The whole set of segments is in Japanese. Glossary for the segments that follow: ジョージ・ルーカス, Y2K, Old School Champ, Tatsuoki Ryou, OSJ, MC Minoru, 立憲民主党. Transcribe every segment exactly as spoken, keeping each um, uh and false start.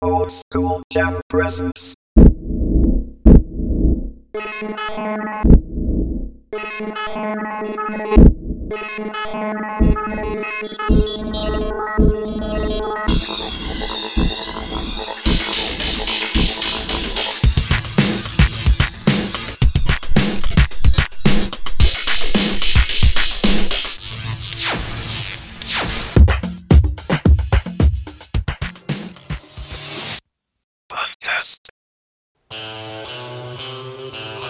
Old School Champ presents.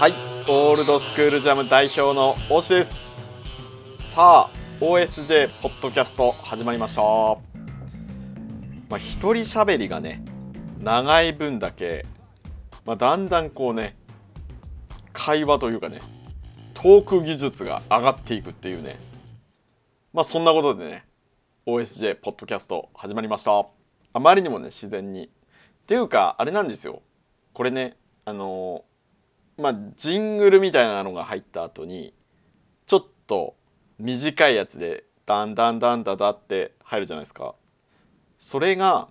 はい、オールドスクールジャム代表のオシです。さあ オーエスジェー ポッドキャスト始まりました。まあ、一人喋りがね長い分だけ、まあ、だんだんこうね会話というかねトーク技術が上がっていくっていうね、まあそんなことでね オーエスジェー ポッドキャスト始まりました。あまりにもね自然にっていうかあれなんですよ、これねあのー、まあジングルみたいなのが入った後にちょっと短いやつでダンダンダンダダって入るじゃないですか。それが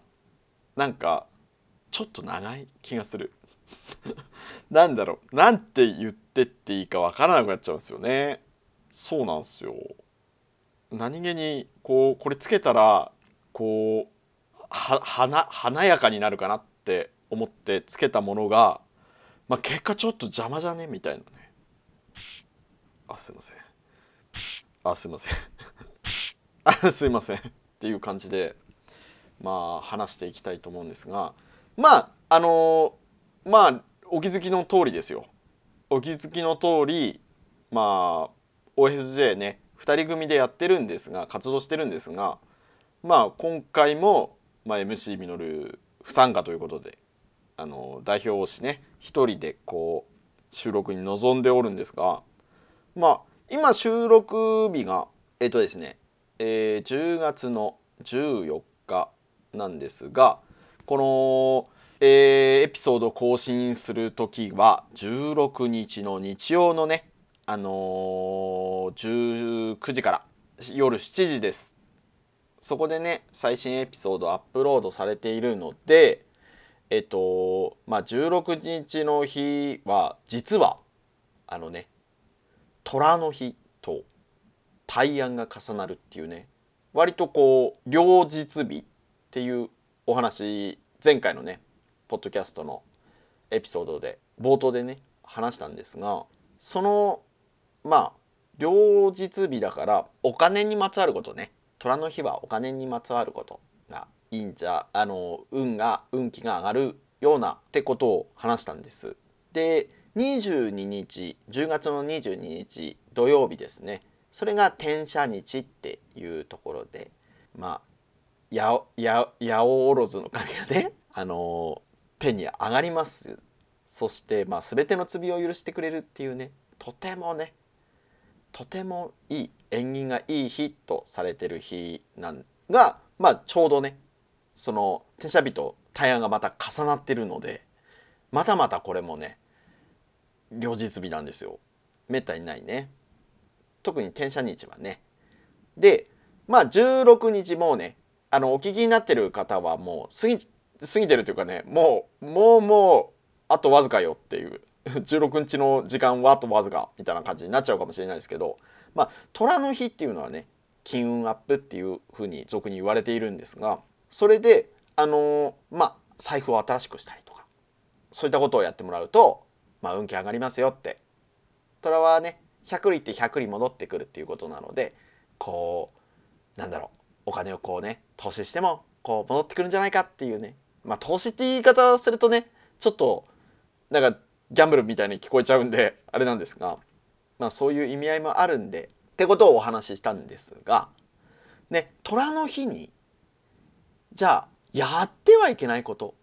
なんかちょっと長い気がするなんだろう、なんて言ってっていいかわからなくなっちゃうんですよね。そうなんですよ。何気にこうこれつけたらこうはは華やかになるかなって思ってつけたものが、まあ、結果ちょっと邪魔じゃねみたいなね。あ、すいません。あ、すいません。あ、すいません。っていう感じで、まあ、話していきたいと思うんですが、まあ、あのー、まあ、お気づきの通りですよ。お気づきの通り、まあ、オーエスジェー ね、ふたり組でやってるんですが、活動してるんですが、まあ、今回も、まあ、エムシー みのる不参加ということで、あの代表をしね一人でこう収録に臨んでおるんですが、まあ今収録日がえっとですね、えー、じゅうがつのじゅうよっかなんですが、この、えー、エピソード更新する時はじゅうろくにちの日曜のねあのー、じゅうくじから夜しちじです。そこでね最新エピソードアップロードされているので、えっとまあじゅうろくにちの日は実はあのね虎の日と大安が重なるっていうね、割とこう両日日っていうお話、前回のねポッドキャストのエピソードで冒頭でね話したんですが、そのまあ両日日だからお金にまつわることね、虎の日はお金にまつわることがいいんじゃあの運が運気が上がるようなってことを話したんです。でにじゅうににちじゅうがつのにじゅうににち土曜日ですね、それが天赦日っていうところで、まあやややおおろずの神がねあの天に上がります。そしてまあ全ての罪を許してくれるっていうね、とてもねとてもいい縁起がいい日とされてる日なんが、まあちょうどねその天赦日と大安がまた重なってるので、またまたこれもね両日日なんですよ。めったにないね、特に天赦日はね。でまあじゅうろくにちもうねあのお聞きになってる方はもう過ぎ過ぎてるというかね、もうもうもうあとわずかよっていうじゅうろくにちの時間はあとわずかみたいな感じになっちゃうかもしれないですけど、まあ虎の日っていうのはね金運アップっていうふうに俗に言われているんですが、それであのー、まあ財布を新しくしたりとかそういったことをやってもらうと、まあ、運気上がりますよって。虎はねひゃく里ってひゃく里戻ってくるっていうことなので、こうなんだろうお金をこうね投資してもこう戻ってくるんじゃないかっていうね、まあ投資って言い方をするとねちょっとなんかギャンブルみたいに聞こえちゃうんであれなんですが、まあそういう意味合いもあるんでってことをお話ししたんですがね、虎の日にじゃあやってはいけないこと、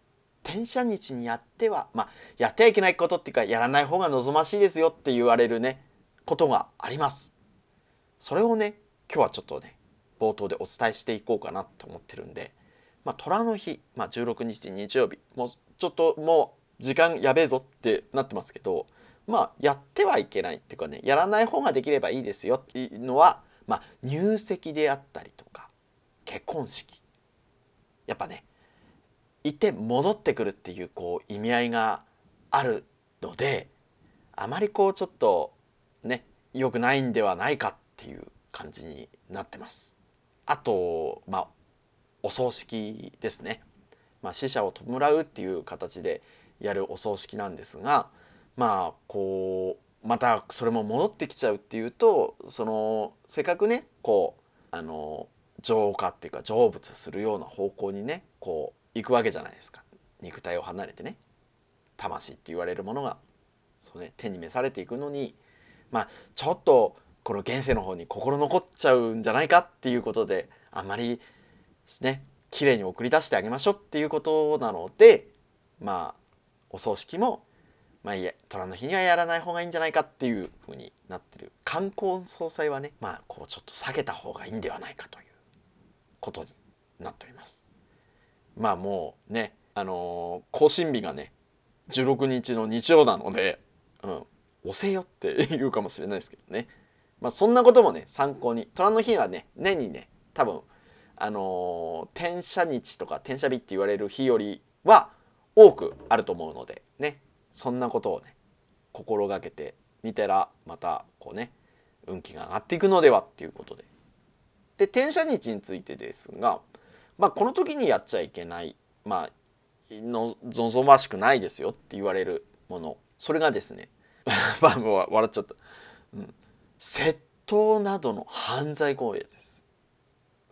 天赦日にやってはまあやってはいけないことっていうかやらない方が望ましいですよって言われるねことがあります。それをね今日はちょっとね冒頭でお伝えしていこうかなと思ってるんで、まあ虎の日、まあ、じゅうろくにち日曜日、もうちょっともう時間やべえぞってなってますけど、まあやってはいけないっていうかねやらない方ができればいいですよっていうのは、まあ入籍であったりとか結婚式、やっぱねいて戻ってくるっていう、こう意味合いがあるので、あまりこうちょっとね良くないんではないかっていう感じになってます。あと、まあ、お葬式ですね。まあ、死者を弔うっていう形でやるお葬式なんですが、まあこうまたそれも戻ってきちゃうっていうと、そのせっかくねこうあの浄化っていうか成仏するような方向にねこう行くわけじゃないですか。肉体を離れてね、魂って言われるものがそう、ね、手に召されていくのに、まあちょっとこの現世の方に心残っちゃうんじゃないかっていうことで、あんまりですね綺麗に送り出してあげましょうっていうことなので、まあお葬式も、まあ、いや虎の日にはやらない方がいいんじゃないかっていうふうになってる。冠婚葬祭はね、まあこうちょっと避けた方がいいんではないかということになっております。まあもうね、あのー、更新日がねじゅうろくにちの日曜なので、うん、おせよって言うかもしれないですけどね。まあそんなこともね参考に、虎の日はね年にね多分あのー、転写日とか転写日って言われる日よりは多くあると思うのでね、そんなことをね心がけてみたら、またこうね運気が上がっていくのではっていうことで、で転写日についてですが、まあこの時にやっちゃいけない、まあの望ましくないですよって言われるもの、それがですねまあもう笑っちゃった、うん、窃盗などの犯罪行為です。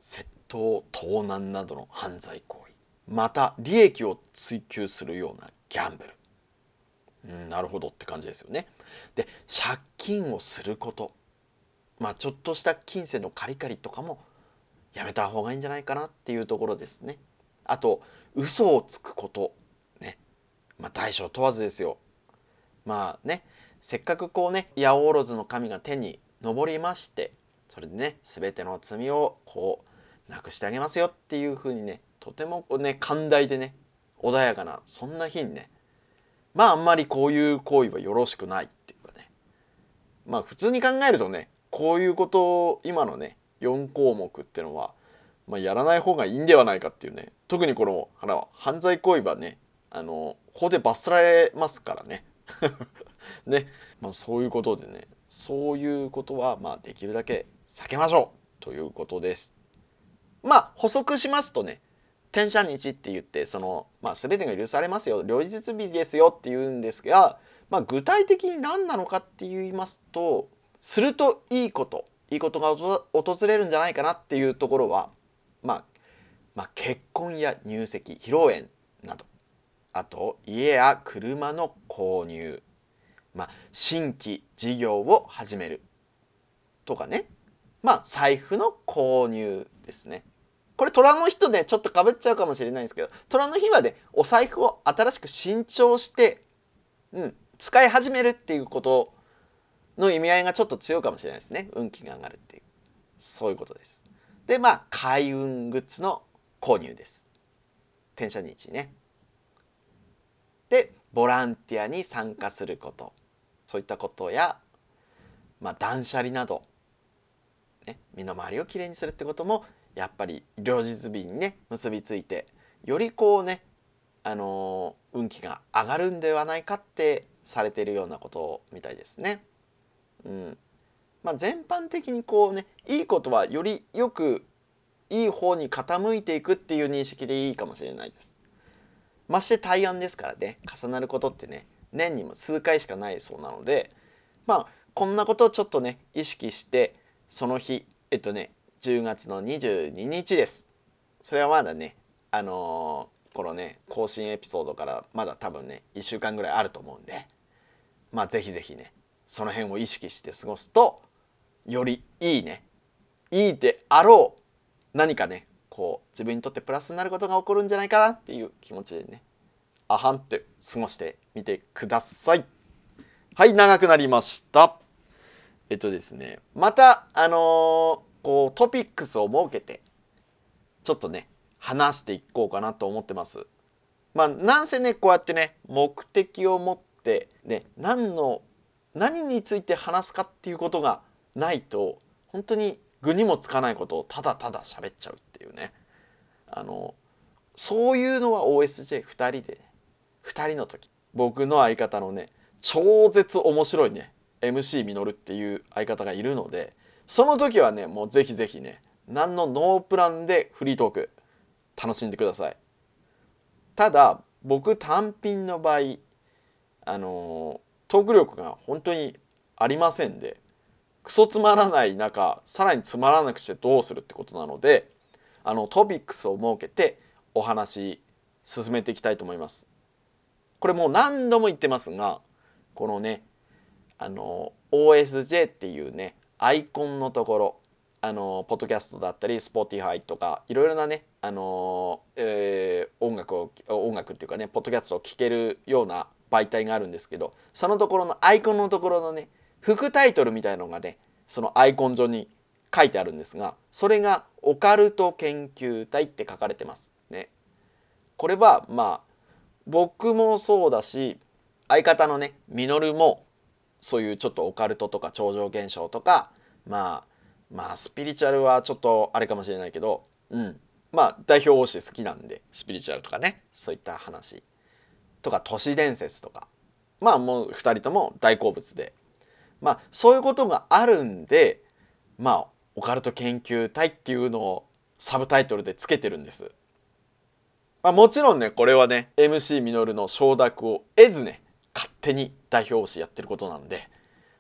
窃盗、盗難などの犯罪行為、また利益を追求するようなギャンブル、うん、なるほどって感じですよね。で借金をすること、まあちょっとした金銭の借り借りとかもやめた方がいいんじゃないかなっていうところですね。あと嘘をつくことね、まあ大小問わずですよ。まあねせっかくこうね八百万の神が天に昇りまして、それでね全ての罪をこうなくしてあげますよっていう風にね、とてもね寛大でね穏やかなそんな日にね、まああんまりこういう行為はよろしくないっていうかね、まあ普通に考えるとねこういうことを今のねよんこうもくっていうのは、まあ、やらない方がいいんではないかっていうね、特にこのあの犯罪行為はねあの法で罰せられますからねね、まあ、そういうことでね、そういうことはまあできるだけ避けましょうということです。まあ補足しますとね、転写日って言ってその、まあ、全てが許されますよ、両日日ですよって言うんですが、まあ、具体的に何なのかって言いますと、するといいこといいことが訪れるんじゃないかなっていうところは、まあ、まあ結婚や入籍、披露宴など、あと家や車の購入、まあ、新規事業を始めるとかね、まあ財布の購入ですね。これ虎の日とねちょっとかぶっちゃうかもしれないんですけど、虎の日はねお財布を新しく新調して、うん、使い始めるっていうことの意味合いがちょっと強いかもしれないですね。運気が上がるっていう、そういうことです。でまあ開運グッズの購入です、転写日ね。でボランティアに参加すること、そういったことや、まあ、断捨離などね、身の回りをきれいにするってこともやっぱり両日日にね結びついて、よりこうね、あのー、運気が上がるんではないかってされているようなことみたいですね。うん、まあ全般的にこうねいいことはよりよくいい方に傾いていくっていう認識でいいかもしれないです。まして大安ですからね、重なることってね年にも数回しかないそうなので、まあこんなことをちょっとね意識して。その日、えっとね、じゅうがつのにじゅうににちです。それはまだね、あのー、このね、更新エピソードからまだ多分ね、いっしゅうかんぐらいあると思うんで、まあぜひぜひね、その辺を意識して過ごすと、よりいいね、いいであろう、何かね、こう、自分にとってプラスになることが起こるんじゃないかなっていう気持ちでね、あはんって過ごしてみてください。はい、長くなりました。えっとですね、また、あのー、こうトピックスを設けてちょっとね話していこうかなと思ってます。まあなんせねこうやってね目的を持って、ね、何の何について話すかっていうことがないと本当に具にもつかないことをただただ喋っちゃうっていうね、あのそういうのは オーエスジェーふたり で、ね、ふたりの時僕の相方のね超絶面白いね エムシー ミノルっていう相方がいるので、その時はねもうぜひぜひね何のノープランでフリートーク楽しんでください。ただ僕単品の場合あのトーク力が本当にありませんで、クソつまらない中さらにつまらなくしてどうするってことなので、あのトピックスを設けてお話進めていきたいと思います。これもう何度も言ってますが、このねあの オーエスジェー っていうねアイコンのところ、あのポッドキャストだったり Spotify とかいろいろなねあの、えー、音楽を音楽っていうかねポッドキャストを聴けるような媒体があるんですけど、そのところのアイコンのところのね副タイトルみたいのがねそのアイコン上に書いてあるんですが、それがオカルト研究隊って書かれてますね。これはまあ僕もそうだし相方のねミノルもそういうちょっとオカルトとか超常現象とかまあまあスピリチュアルはちょっとあれかもしれないけど、うん、まあ代表推し好きなんでスピリチュアルとかねそういった話とか都市伝説とかまあもうふたりとも大好物で、まあそういうことがあるんでまあオカルト研究隊っていうのをサブタイトルでつけてるんです。まあもちろんねこれはね エムシー ミノルの承諾を得ずね勝手に代表推しやってることなんで、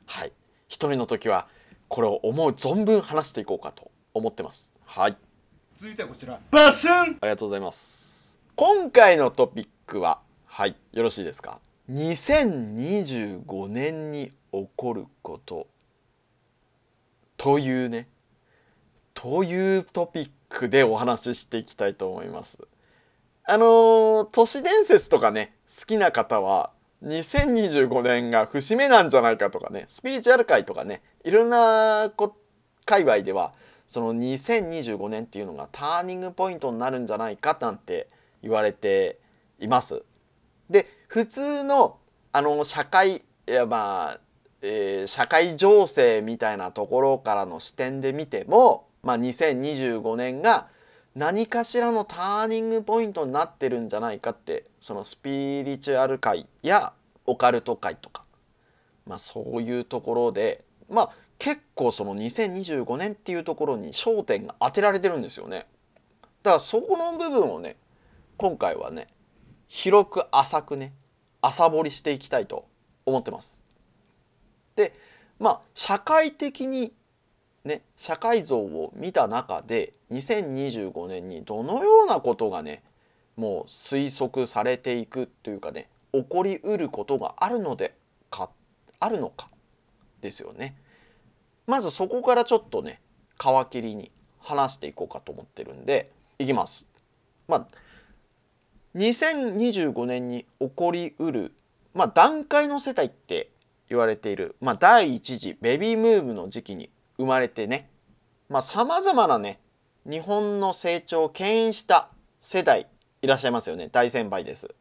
はい一人の時はこれを思う存分話していこうかと思ってます。はい。続いてはこちら。バスン。ありがとうございます。今回のトピックは、はい、よろしいですか。にせんにじゅうごねんに起こることというね、というトピックでお話ししていきたいと思います。あのー、都市伝説とかね、好きな方は、にせんにじゅうごねんが節目なんじゃないかとかね、スピリチュアル界とかねいろんなこ界隈ではそのにせんにじゅうごねんっていうのがターニングポイントになるんじゃないかなんて言われています。で普通のあの社会いやまあ、えー、社会情勢みたいなところからの視点で見ても、まあ、にせんにじゅうごねんが何かしらのターニングポイントになってるんじゃないかってそのスピリチュアル界やオカルト界とか、まあ、そういうところで、まあ、結構そのにせんにじゅうごねんっていうところに焦点が当てられてるんですよね。だからそこの部分をね今回はね広く浅くね浅掘りしていきたいと思ってます。でまあ社会的にね、社会像を見た中でにせんにじゅうごねんにどのようなことがねもう推測されていくというかね起こりうることがあるのでかあるのかですよね。まずそこからちょっとね皮切りに話していこうかと思ってるんでいきます。まあにせんにじゅうごねんに起こりうる、まあ、団塊の世帯って言われている、まあ、だいいち次ベビームーブの時期に生まれてね、まあ様々なね日本の成長を牽引した世代いらっしゃいますよね。大先輩です、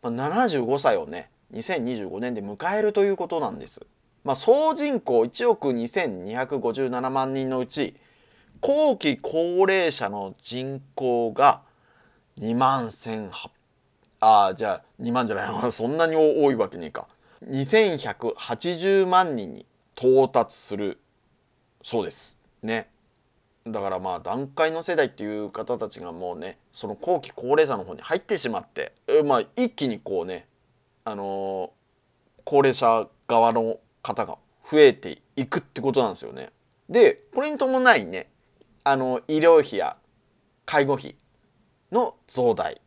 まあ、ななじゅうごさいをねにせんにじゅうごねんで迎えるということなんです。まあ、総人口いちおくにせんにひゃくごじゅうななまんにんのうち後期高齢者の人口がにまんせんはっぴゃくああじゃあにまんじゃないそんなに多いわけにいかにせんひゃくはちじゅうまんにんに到達するそうですね。だからまあ団塊の世代っていう方たちがもうねその後期高齢者の方に入ってしまって、まあ、一気にこうね、あのー、高齢者側の方が増えていくってことなんですよね。でこれに伴いねあの医療費や介護費の増大、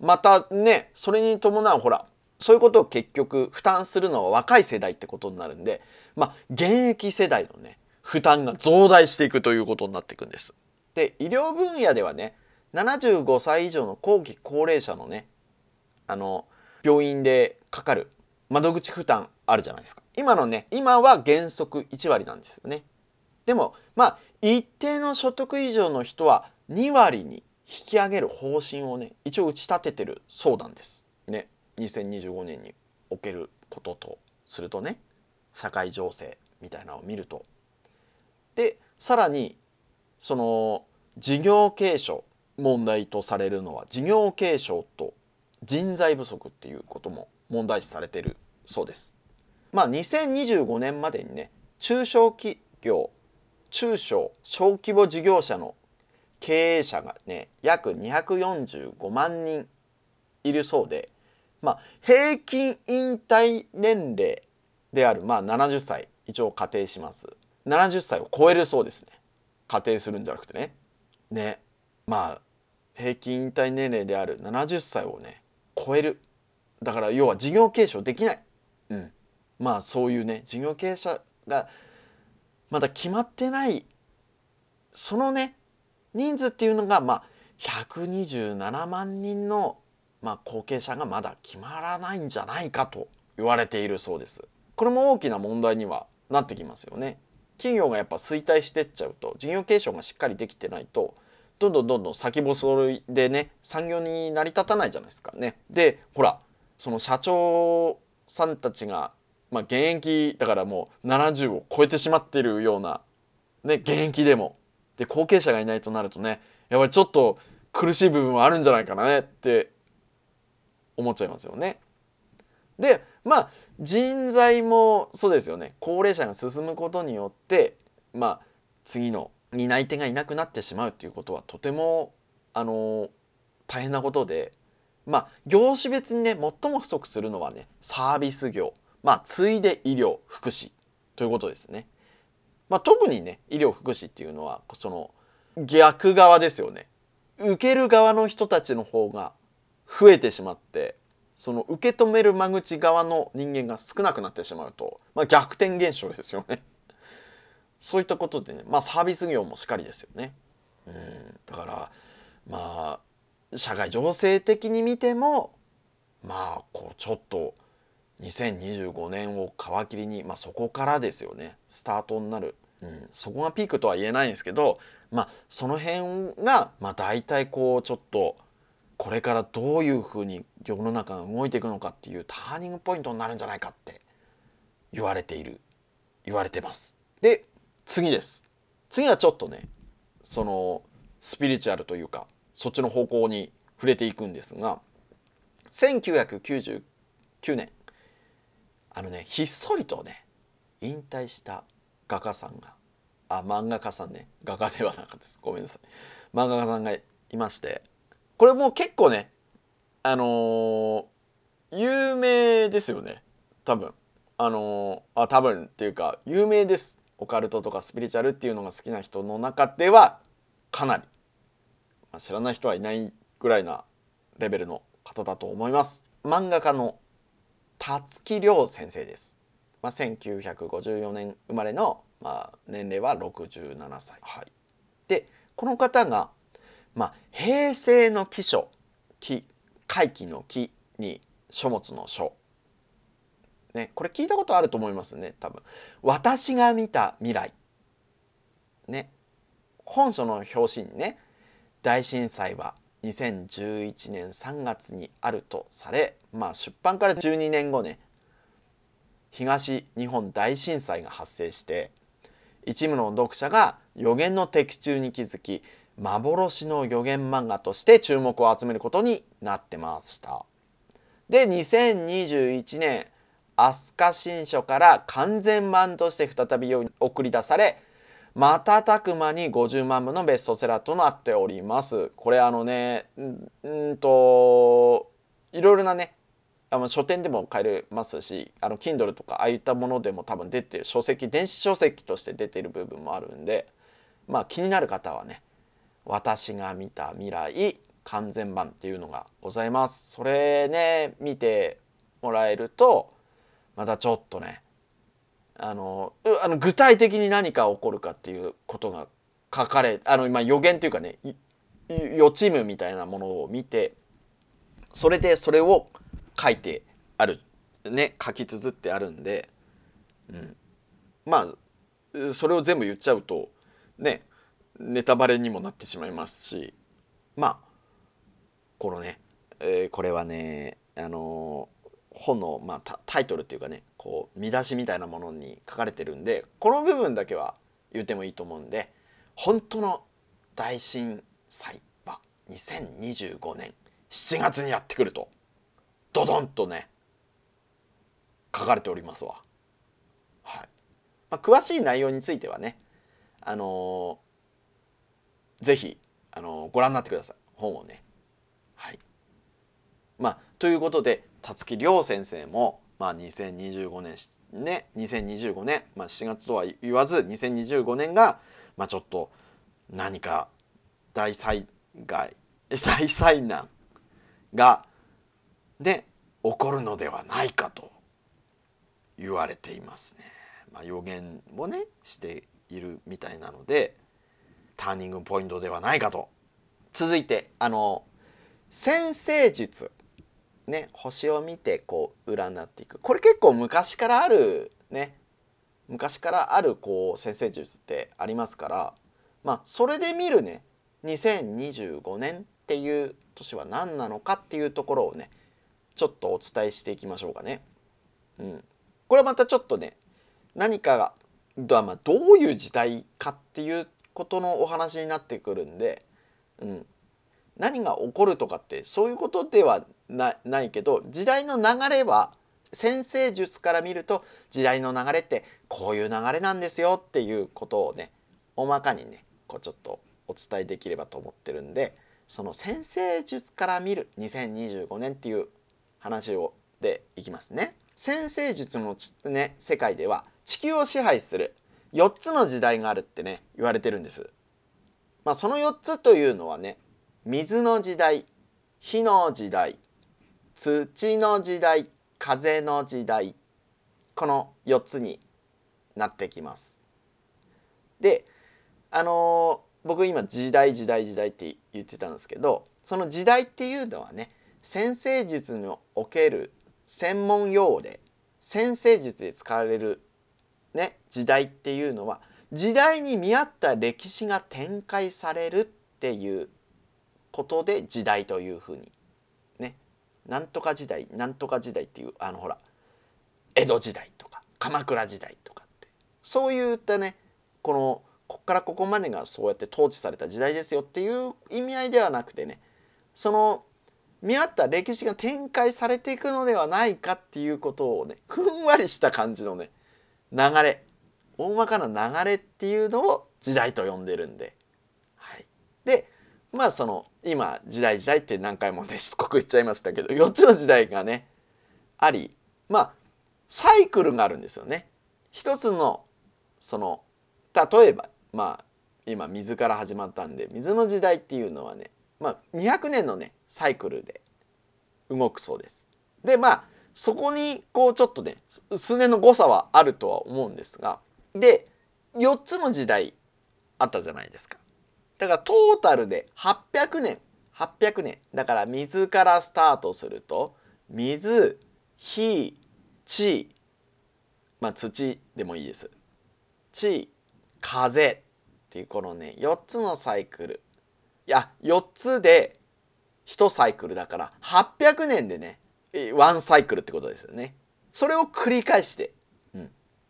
またねそれに伴うほらそういうことを結局負担するのは若い世代ってことになるんで、まあ現役世代のね負担が増大していくということになっていくんです。で、医療分野ではね、ななじゅうごさい以上の後期高齢者のね、あの病院でかかる窓口負担あるじゃないですか。今のね、今は原則いちわりなんですよね。でも、まあ一定の所得以上の人はにわりに引き上げる方針をね、一応打ち立ててるそうなんです。ね、にせんにじゅうごねんにおけることとするとね、社会情勢みたいなのを見ると。でさらにその事業継承問題とされるのは事業継承と人材不足っていうことも問題視されているそうです。まあにせんにじゅうごねんまでにね、中小企業、中小小規模事業者の経営者がね、約にひゃくよんじゅうごまんにんいるそうで、まあ平均引退年齢であるまあななじゅっさい、一応仮定します。ななじゅっさいを超えるそうですね。仮定するんじゃなくてね。ね、まあ平均引退年齢であるななじゅっさいをね超える。だから要は事業継承できない。うん。まあそういうね、事業経営者がまだ決まってないそのね人数っていうのがまあひゃくにじゅうななまんにんのまあ後継者がまだ決まらないんじゃないかと言われているそうです。これも大きな問題にはなってきますよね。企業がやっぱ衰退してっちゃうと、事業継承がしっかりできてないと、どんどんどんどん先細でね産業に成り立たないじゃないですかね。でほらその社長さんたちがまあ現役だからもうななじゅうを超えてしまっているようなね、現役でもで後継者がいないとなるとね、やっぱりちょっと苦しい部分はあるんじゃないかなねって思っちゃいますよね。でまあ人材もそうですよね。高齢者が進むことによってまあ次の担い手がいなくなってしまうということはとてもあの大変なことで、まあ業種別にね最も不足するのはねサービス業、まあ次いで医療福祉ということですね。まあ特にね医療福祉っていうのはその逆側ですよね。受ける側の人たちの方が増えてしまって、その受け止める間口側の人間が少なくなってしまうと、まあ逆転現象ですよね。そういったことでね、まあサービス業もしかりですよね。うん、だからまあ社会情勢的に見てもまあこうちょっとにせんにじゅうごねんを皮切りに、まあそこからですよねスタートになる、うん、そこがピークとは言えないんですけど、まあその辺がまあ大体こうちょっとこれからどういうふうに世の中が動いていくのかっていうターニングポイントになるんじゃないかって言われている言われてます。で次です。次はちょっとね、そのスピリチュアルというか、そっちの方向に触れていくんですが、せんきゅうひゃくきゅうじゅうきゅうねん、あのね、ひっそりとね、引退した画家さんが、あ、漫画家さんね、画家ではなかったです。ごめんなさい。漫画家さんがいまして、これもう結構ね、あのー、有名ですよね。多分、あのー、あ、多分っていうか、有名です。オカルトとかスピリチュアルっていうのが好きな人の中ではかなり、まあ、知らない人はいないぐらいなレベルの方だと思います。漫画家の辰木亮先生です、まあ、せんきゅうひゃくごじゅうよねん生まれの、まあ、年齢はろくじゅうななさい、はい、でこの方が、まあ、平成の起書起回帰の起に書物の書ね、これ聞いたことあると思いますね。多分私が見た未来ね、本書の表紙にね、大震災はにせんじゅういちねんさんがつにあるとされ、まあ出版からじゅうにねんごね、東日本大震災が発生して、一部の読者が予言の的中に気づき、幻の予言漫画として注目を集めることになってました。でにせんにじゅういちねん飛鳥新書から完全版として再び送り出され、瞬く間にごじゅうまんぶのベストセラーとなっております。これあのね、うんといろいろなね、あの書店でも買えますし、あの Kindle とかああいったものでも多分出てる書籍、電子書籍として出ている部分もあるんで、まあ気になる方はね、私が見た未来完全版っていうのがございます。それね見てもらえるとまたちょっとね、あのあの具体的に何か起こるかっていうことが書かれ、あの今予言というかね、予知夢みたいなものを見て、それでそれを書いてあるね、書き綴ってあるんで、うん、まあそれを全部言っちゃうとねネタバレにもなってしまいますし、まあこのね、えー、これはねあのー本の、まあ、タイトルっていうかね、こう見出しみたいなものに書かれてるんで、この部分だけは言ってもいいと思うんで、本当の大震災はにせんにじゅうごねんしちがつにやってくるとドドンとね書かれておりますわ。はい、まあ、詳しい内容についてはね、あのー、ぜひ、あのー、ご覧になってください、本をね。はい、まあということで辰木亮先生も、まあ、にせんにじゅうごねんねにせんにじゅうごねん、まあ、しちがつとは言わずにせんにじゅうごねんが、まあ、ちょっと何か大災害大災難がで起こるのではないかと言われていますね。まあ、予言をねしているみたいなのでターニングポイントではないかと。続いてあの占星術ね、星を見てこう占っていく、これ結構昔からあるね昔からあるこう占星術ってありますから、まあそれで見るねにせんにじゅうごねんっていう年は何なのかっていうところをねちょっとお伝えしていきましょうかね。うん、これはまたちょっとね何かが、まあ、どういう時代かっていうことのお話になってくるんで、うん、何が起こるとかってそういうことではな、ないけど時代の流れは占星術から見ると時代の流れってこういう流れなんですよっていうことをねおまかにねこうちょっとお伝えできればと思ってるんで、その占星術から見るにせんにじゅうごねんっていう話をでいきますね。占星術のね世界では地球を支配するよっつの時代があるってね言われてるんです。まあ、そのよっつというのはね水の時代、火の時代、土の時代、風の時代、このよっつになってきます。であのー僕今時代時代時代って言ってたんですけど、その時代っていうのはね占星術における専門用語で占星術で使われる、ね、時代っていうのは時代に見合った歴史が展開されるっていうことで時代というふうにね、なんとか時代なんとか時代っていうあのほら江戸時代とか鎌倉時代とかってそういったねこのここからここまでがそうやって統治された時代ですよっていう意味合いではなくてね、その見合った歴史が展開されていくのではないかっていうことをねふんわりした感じのね流れ、大まかな流れっていうのを時代と呼んでるんで、はい、でまあその今時代時代って何回もねしつこく言っちゃいましたけどよっつの時代がねあり、まあサイクルがあるんですよね。一つのその例えばまあ今水から始まったんで水の時代っていうのはね、まあ、にひゃくねんのねサイクルで動くそうです。でまあそこにこうちょっとね数年の誤差はあるとは思うんですが、でよっつの時代あったじゃないですか。だからトータルではっぴゃくねんはっぴゃくねんだから水からスタートすると水、火、地、まあ土でもいいです、地、風っていうこのねよっつのサイクル、いやよっつでいちサイクルだからはっぴゃくねんでねいちサイクルってことですよね。それを繰り返して、うん、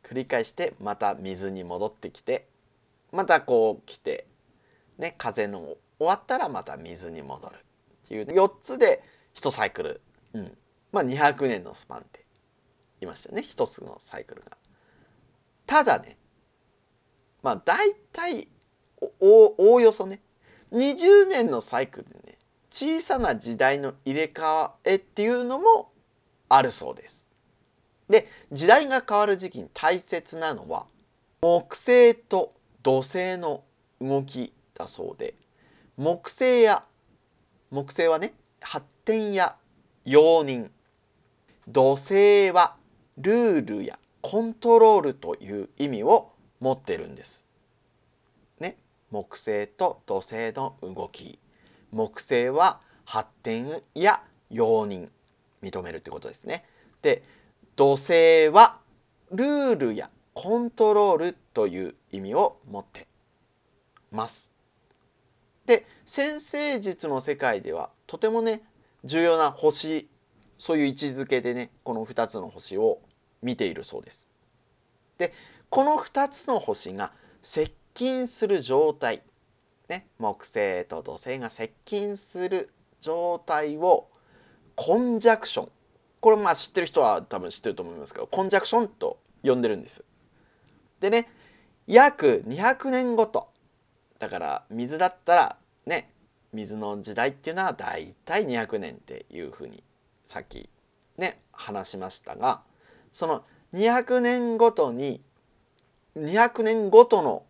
繰り返してまた水に戻ってきてまたこう来て、ね、風の終わったらまた水に戻るっていう、ね、よっつでいちサイクル、うん、まあにひゃくねんのスパンって言いましたよねひとつのサイクルが。ただねまあ大体おおよそねにじゅうねんのサイクルでね小さな時代の入れ替えっていうのもあるそうです。で時代が変わる時期に大切なのは木星と土星の動きだそうで、木星や木星はね発展や容認、土星はルールやコントロールという意味を持ってるんです、ね、木星と土星の動き、木星は発展や容認、認めるってことですね。で土星はルールやコントロールという意味を持ってます。で占星術の世界ではとてもね重要な星、そういう位置づけでねこのふたつの星を見ているそうです。でこのふたつの星が接近する状態、ね、木星と土星が接近する状態をコンジャクション、これまあ知ってる人は多分知ってると思いますけど、コンジャクションと呼んでるんです。でね、約にひゃくねんごと、だから水だったらね、水の時代っていうのはだいたいにひゃくねんっていうふうにさっきね話しましたが、そのにひゃくねんごとににひゃくねんごとの、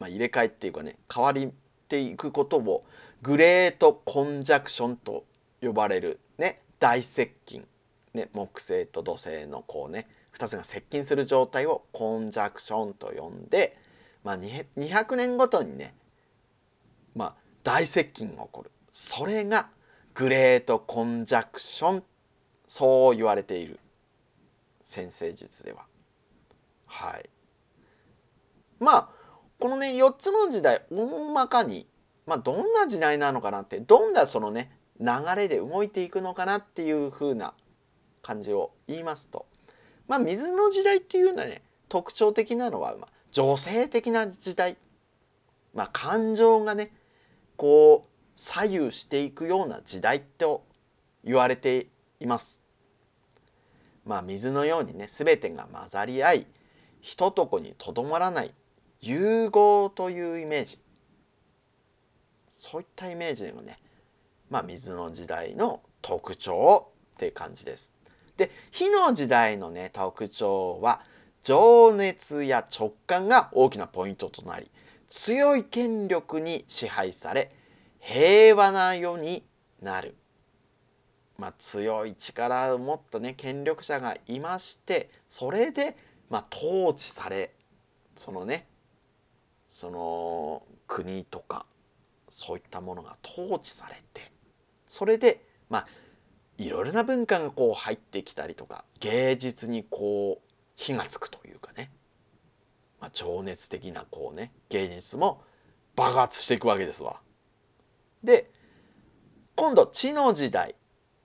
まあ、入れ替えっていうかね、変わりっていくことをグレートコンジャクションと呼ばれるね、大接近ね、木星と土星のこうねふたつが接近する状態をコンジャクションと呼んで、まあ、にひゃくねんごとにね、まあ、大接近が起こる、それがグレートコンジャクション、そう言われている、占星術では。はい、まあこのねよっつの時代、大まかに、まあ、どんな時代なのかなって、どんなそのね流れで動いていくのかなっていう風な感じを言いますと、まあ、水の時代っていうのはね、特徴的なのは、まあ、女性的な時代、まあ、感情がねこう左右していくような時代と言われています。まあ、水のようにね全てが混ざり合い、ひととこにとどまらない融合というイメージ、そういったイメージがね、まあ、水の時代の特徴っていう感じです。で、火の時代のね特徴は、情熱や直感が大きなポイントとなり、強い権力に支配され平和な世になる。まあ、強い力を持ったね権力者がいまして、それで、まあ、統治され、そのねその国とかそういったものが統治されて、それでまあいろいろな文化がこう入ってきたりとか、芸術にこう火がつくというかね、まあ、情熱的なこうね芸術も爆発していくわけですわ。で、今度地の時代、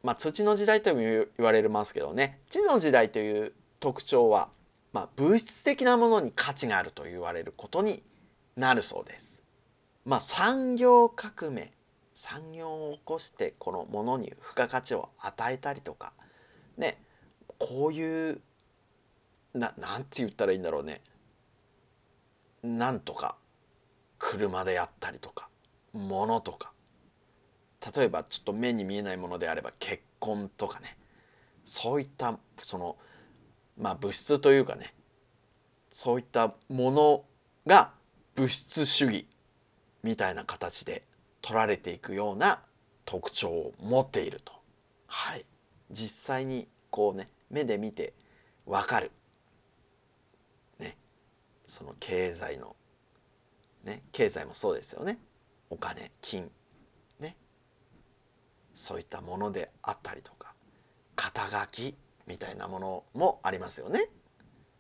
まあ、土の時代とも言われますけどね、地の時代という特徴は、まあ、物質的なものに価値があると言われることになるそうです。まあ、産業革命、産業を起こしてこのものに付加価値を与えたりとかね、こういうな、なんて言ったらいいんだろうね、なんとか車であったりとか物とか、例えばちょっと目に見えないものであれば結婚とかね、そういったそのまあ物質というかね、そういったものが物質主義みたいな形で取られていくような特徴を持っていると。はい、実際にこうね目で見てわかるね、その経済のね、経済もそうですよね、お金、金ね、そういったものであったりとか、肩書きみたいなものもありますよね。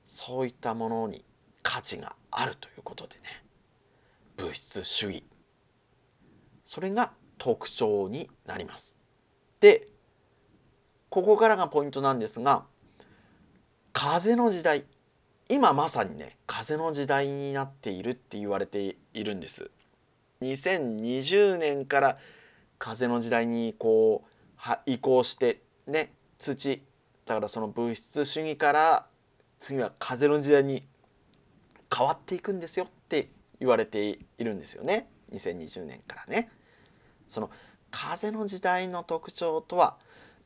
そういったものに価値があるということでね、物質主義、それが特徴になります。で、ここからがポイントなんですが、風の時代、今まさにね風の時代になっているって言われているんです。にせんにじゅうねんから風の時代にこう移行してね、土だからその物質主義から次は風の時代に変わっていくんですよって言われているんですよね。にせんにじゅうねんからね、その風の時代の特徴とは、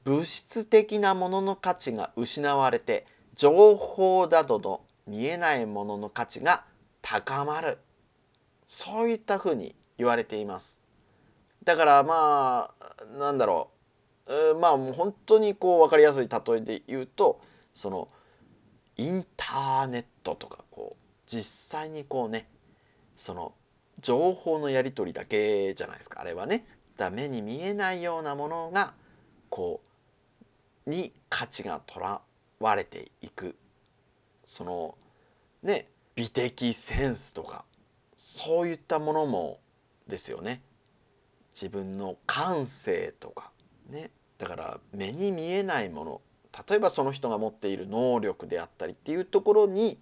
物質的なものの価値が失われて、情報などの見えないものの価値が高まる、そういったふうに言われています。だからまあなんだろう、まあもう本当にこう分かりやすい例えで言うと、そのインターネットとか、こう実際にこうねその情報のやり取りだけじゃないですか、あれはね。だから目に見えないようなものがこうに価値がとらわれていく、そのね美的センスとかそういったものもですよね。自分の感性とかね、だから目に見えないもの、例えばその人が持っている能力であったりっていうところに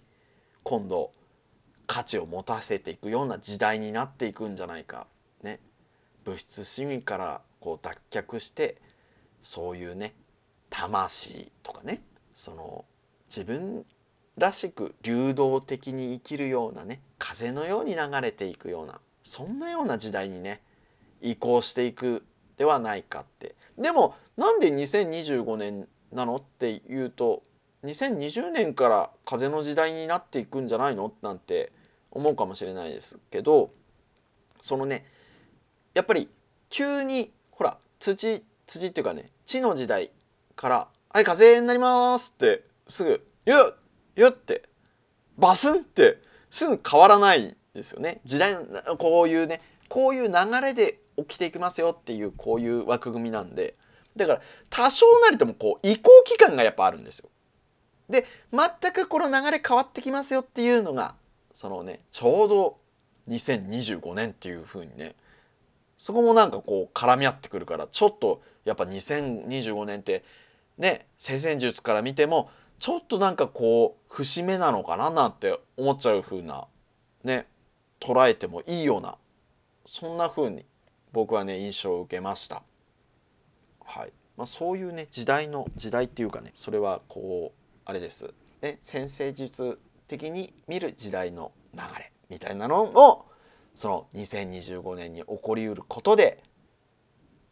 今度価値を持たせていくような時代になっていくんじゃないかね、物質主義からこう脱却して、そういうね魂とかね、その自分らしく流動的に生きるようなね、風のように流れていくような、そんなような時代にね移行していくではないかって。でもなんでにせんにじゅうごねんなのっていうと、にせんにじゅうねんから風の時代になっていくんじゃないのなんて思うかもしれないですけど、そのねやっぱり急にほら土土っていうかね、地の時代から「はい風になります」ってすぐ「ゆっゆっ」ってバスンってすぐ変わらないんですよね。時代のこういうね、こういう流れで起きていきますよっていう、こういう枠組みなんで、だから多少なりともこう移行期間がやっぱあるんですよ。で全くこの流れ変わってきますよっていうのが、そのねちょうどにせんにじゅうごねんっていう風にね、そこもなんかこう絡み合ってくるから、ちょっとやっぱにせんにじゅうごねんってね、生鮮術から見てもちょっとなんかこう節目なのかななんて思っちゃう風なね、捉えてもいいような、そんな風に僕はね印象を受けました。はい、まあ、そういうね時代の時代っていうかね、それはこうあれです、ね、占星術的に見る時代の流れみたいなのを、そのにせんにじゅうごねんに起こりうることで、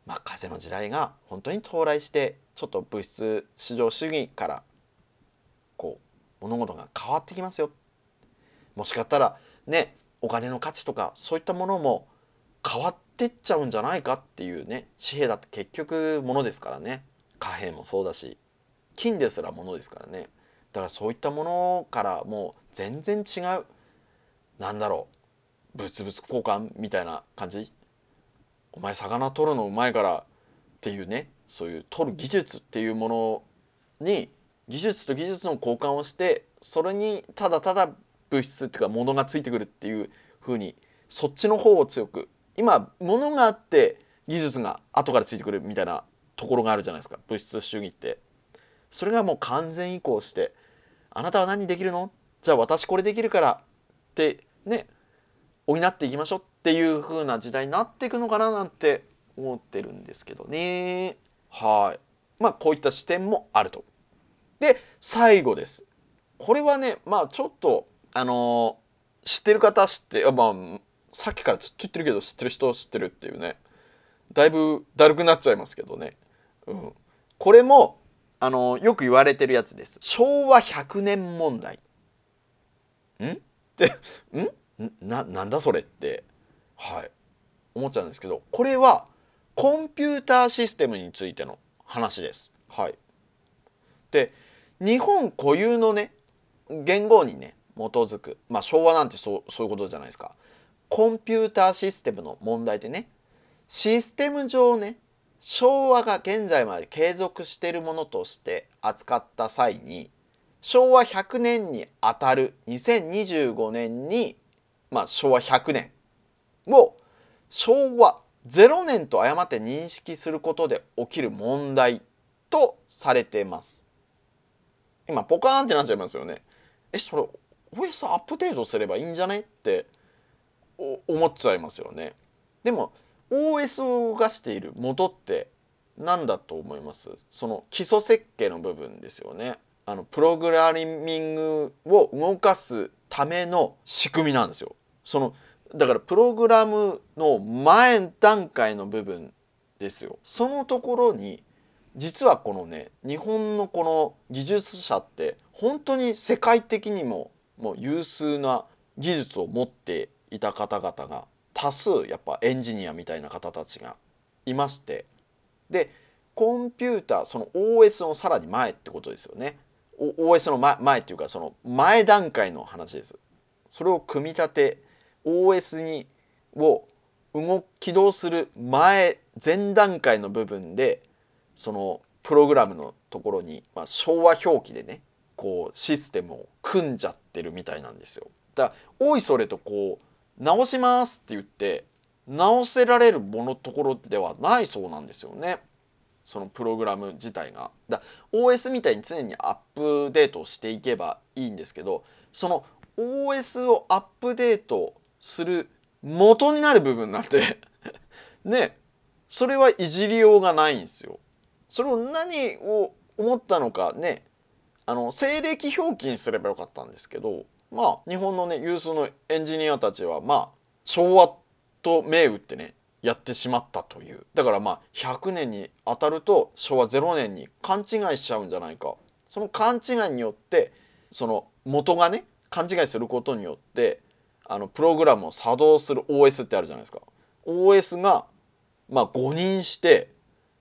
まあ、風の時代が本当に到来して、ちょっと物質至上主義からこう物事が変わってきますよ。もしかしたらねお金の価値とかそういったものも変わってっちゃうんじゃないかっていうね、紙幣だって結局ものですからね、貨幣もそうだし金ですらものですからね。だからそういったものからもう全然違う、なんだろう、物々交換みたいな感じ、お前魚取るのうまいからっていうね、そういう取る技術っていうものに、技術と技術の交換をして、それにただただ物質っていうか物がついてくるっていう風に、そっちの方を強く、今物があって技術が後からついてくるみたいなところがあるじゃないですか、物質主義って。それがもう完全移行して、あなたは何できるの、じゃあ私これできるからってね、補っていきましょうっていう風な時代になっていくのかななんて思ってるんですけどね。はい、まあこういった視点もあると。で最後です。これはねまあちょっとあのー、知ってる方知って、まあさっきからずっと言ってるけど知ってる人知ってるっていうね、だいぶだるくなっちゃいますけどね、うん、これもあのよく言われてるやつです。昭和ひゃくねん問題。んってん な, なんだそれって、はい、思っちゃうんですけど、これはコンピューターシステムについての話です。はい、で日本固有のね元号にね基づく、まあ、昭和なんてそ う, そういうことじゃないですか。コンピューターシステムの問題でね、システム上ね昭和が現在まで継続しているものとして扱った際に、昭和ひゃくねんにあたるにせんにじゅうごねんに、まあ、昭和ひゃくねんを昭和ゼロねんと誤って認識することで起きる問題とされています。今ポカーンってなっちゃいますよね。え、それ オーエス アップデートすればいいんじゃねって思っちゃいますよね。でもオーエス を動かしている元って何だと思います？その基礎設計の部分ですよね。あのプログラミングを動かすための仕組みなんですよ。そのだからプログラムの前段階の部分ですよ。そのところに実はこのね日本のこの技術者って本当に世界的にももう有数な技術を持っていた方々が多数やっぱエンジニアみたいな方たちがいまして、でコンピューターその オーエス のさらに前ってことですよね。 オーエス の 前, 前っていうかその前段階の話です。それを組み立て オーエス にを動起動する前前段階の部分で、そのプログラムのところに、まあ、昭和表記でねこうシステムを組んじゃってるみたいなんですよ。だからおいそれとこう直しますって言って直せられるものところではないそうなんですよね。そのプログラム自体がだ オーエス みたいに常にアップデートしていけばいいんですけど、その オーエス をアップデートする元になる部分なんてね、それはいじりようがないんですよ。それを何を思ったのかね、あの西暦表記にすればよかったんですけど、まあ日本のね有数のエンジニアたちはまあ昭和と銘打ってねやってしまったという。だからまあひゃくねんに当たるとしょうわぜろねんに勘違いしちゃうんじゃないか。その勘違いによってその元がね勘違いすることによってあのプログラムを作動する オーエス ってあるじゃないですか。オーエス がまあ誤認して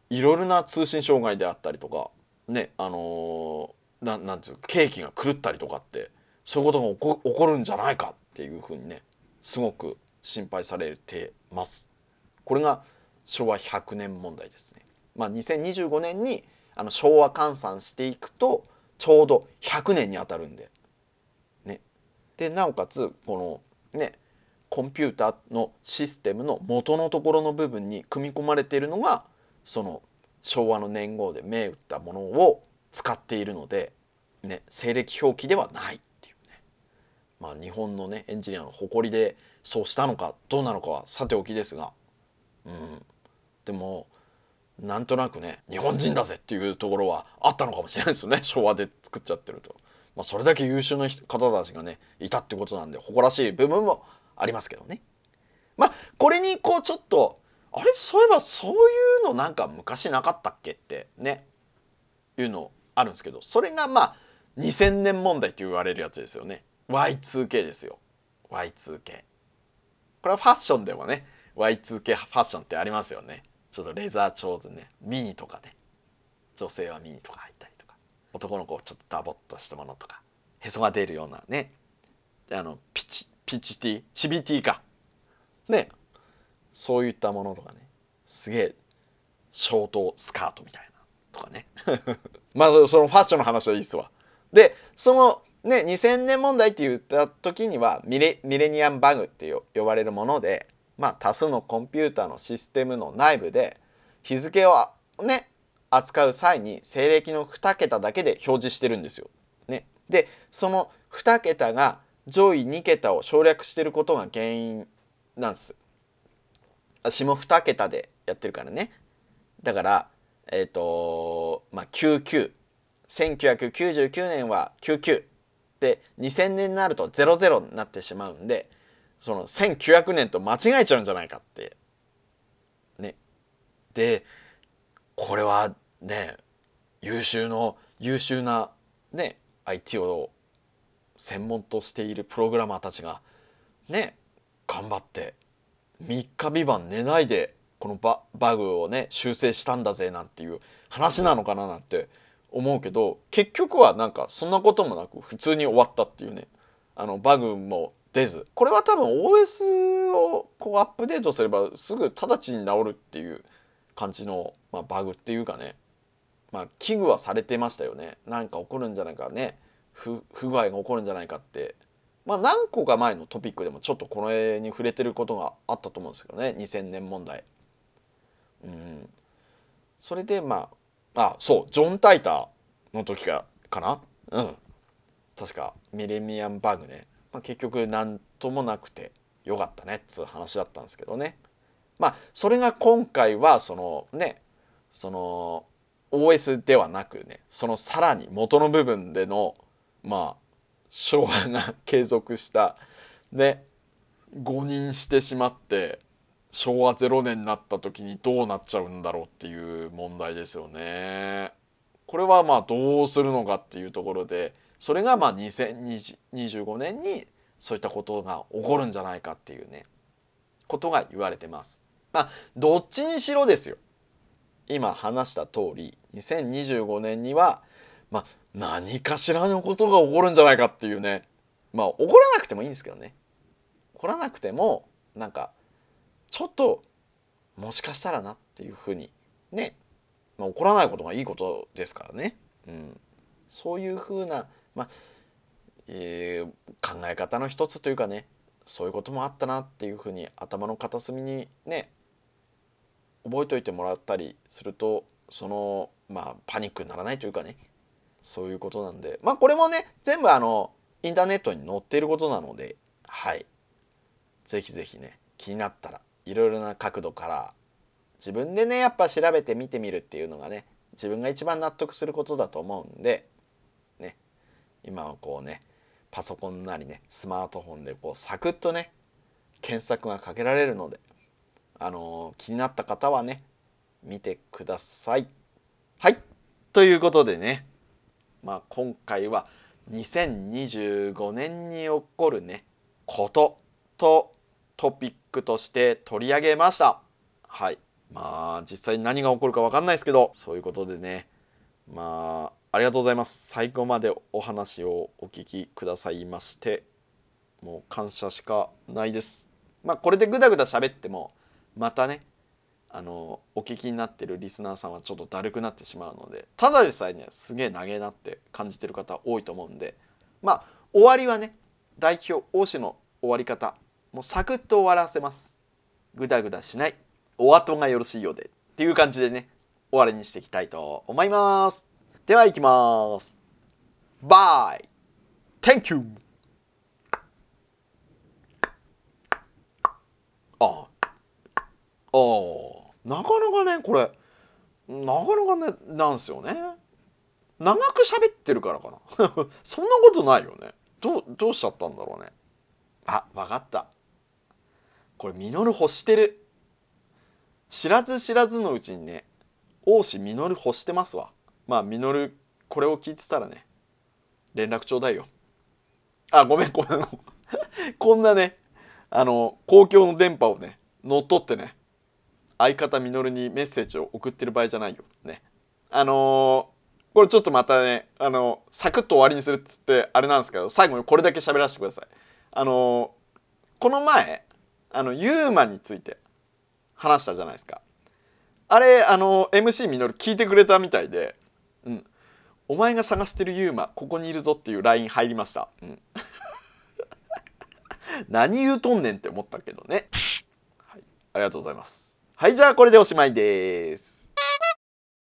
いろいろな通信障害であったりとかね、あのー、な, なんていう経気が狂ったりとかってそういうことが起 こ, 起こるんじゃないかっていうふうにねすごく心配されてます。これがしょうわひゃくねん問題ですね。まあ、にせんにじゅうごねんにあの昭和換算していくとちょうどひゃくねんにあたるんで、ね、でなおかつこのねコンピューターのシステムの元のところの部分に組み込まれているのがその昭和の年号で銘打ったものを使っているので、ね、西暦表記ではないっていうね、まあ、日本のねエンジニアの誇りでそうしたのかどうなのかはさておきですが、うん、でもなんとなくね日本人だぜっていうところはあったのかもしれないですよね。昭和で作っちゃってると、まあ、それだけ優秀な方たちがねいたってことなんで誇らしい部分もありますけどね。まあこれにこうちょっとあれそういえばそういうのなんか昔なかったっけってねいうのあるんですけど、それがまあにせんねん問題と言われるやつですよね。 ワイツーケー ですよ。 ワイツーケー これはファッションでもねワイツーケー ファッションってありますよね。ちょっとレザー調でねミニとかね女性はミニとか履いたりとか男の子をちょっとダボっとしたものとかへそが出るようなねあのピチピチティチビティかねそういったものとかねすげえショートスカートみたいなとかねまあそのファッションの話はいいっすわ。でそのねにせんねん問題って言った時にはミレ、ミレニアムバグって呼ばれるものでまあ、多数のコンピューターのシステムの内部で日付をね扱う際に西暦のにけただけで表示してるんですよ。ね、でそのにけたが上位にけたを省略してることが原因なんです。下にけたでやってるからね。だからえっとまあきゅうじゅうきゅう、せんきゅうひゃくきゅうじゅうきゅうねんはきゅうじゅうきゅうでにせんねんになるとゼロゼロになってしまうんで。そのせんきゅうひゃくねんと間違えちゃうんじゃないかってね。でこれはね優秀の優秀なね アイティー を専門としているプログラマーたちがね頑張ってみっかびばん寝ないでこの バ, バグをね修正したんだぜなんていう話なのかななんて思うけど、結局はなんかそんなこともなく普通に終わったっていうね、あのバグも出ず、これは多分 オーエス をこうアップデートすればすぐ直ちに治るっていう感じの、まあ、バグっていうかね、まあ、危惧はされてましたよね。なんか起こるんじゃないかね、 不, 不具合が起こるんじゃないかって、まあ、何個か前のトピックでもちょっとこれに触れてることがあったと思うんですけどね、にせんねん問題。うん、それでまああそうジョン・タイターの時かかな、うん、確かミレニアムバグね。まあ、結局何ともなくてよかったねっつう話だったんですけどね。まあそれが今回はそのねその オーエス ではなくねそのさらに元の部分でのまあ昭和が継続したね誤認してしまってしょうわぜろねんになった時にどうなっちゃうんだろうっていう問題ですよね。これはまあどうするのかっていうところで。それがまあにせんにじゅうごねんにそういったことが起こるんじゃないかっていうねことが言われてます。まあどっちにしろですよ。今話した通りにせんにじゅうごねんにはまあ何かしらのことが起こるんじゃないかっていうね、まあ起こらなくてもいいんですけどね。起こらなくてもなんかちょっともしかしたらなっていうふうにね、まあ、起こらないことがいいことですからね。うん、そういうふうなまあえー、考え方の一つというかねそういうこともあったなっていうふうに頭の片隅にね覚えておいてもらったりするとそのまあパニックにならないというかねそういうことなんで、まあこれもね全部あのインターネットに載っていることなので、はい、ぜひぜひね気になったらいろいろな角度から自分でねやっぱ調べて見てみるっていうのがね自分が一番納得することだと思うんでね、今はこうねパソコンなりねスマートフォンでこうサクッとね検索がかけられるので、あのー、気になった方はね見てください。はいということでね、まあ今回はにせんにじゅうごねんに起こるねこととトピックとして取り上げました。はい、まあ実際に何が起こるか分かんないですけど、そういうことでね、まあありがとうございます。最後までお話をお聞きくださいまして、もう感謝しかないです。まあこれでグダグダ喋ってもまたねあのお聞きになってるリスナーさんはちょっとだるくなってしまうので、ただでさえねすげえ長えなって感じてる方多いと思うんで、まあ終わりはね代表王子の終わり方もうサクッと終わらせます。グダグダしない、お後がよろしいようでっていう感じでね終わりにしていきたいと思います。ではいきます。バイ Thank you。 ああああなかなかねこれなかなかねなんすよね。長く喋ってるからかなそんなことないよね。どう、どうしちゃったんだろうね。あ、わかった。これミノル欲してる。知らず知らずのうちにね王子ミノル欲してますわ。まあミノルこれを聞いてたらね連絡ちょうだいよ。あ、ごめんごめんこんなねあの公共の電波をね乗っ取ってね相方ミノルにメッセージを送ってる場合じゃないよね。あのー、これちょっとまたね、あのー、サクッと終わりにするって言ってあれなんですけど、最後にこれだけ喋らせてください。あのー、この前あのユーマについて話したじゃないですか。あれあのー、エムシー ミノル聞いてくれたみたいで、うん、お前が探してるユーマここにいるぞっていう ライン 入りました、うん、何言うとんねんって思ったけどね、はい、ありがとうございます。はい、じゃあこれでおしまいです。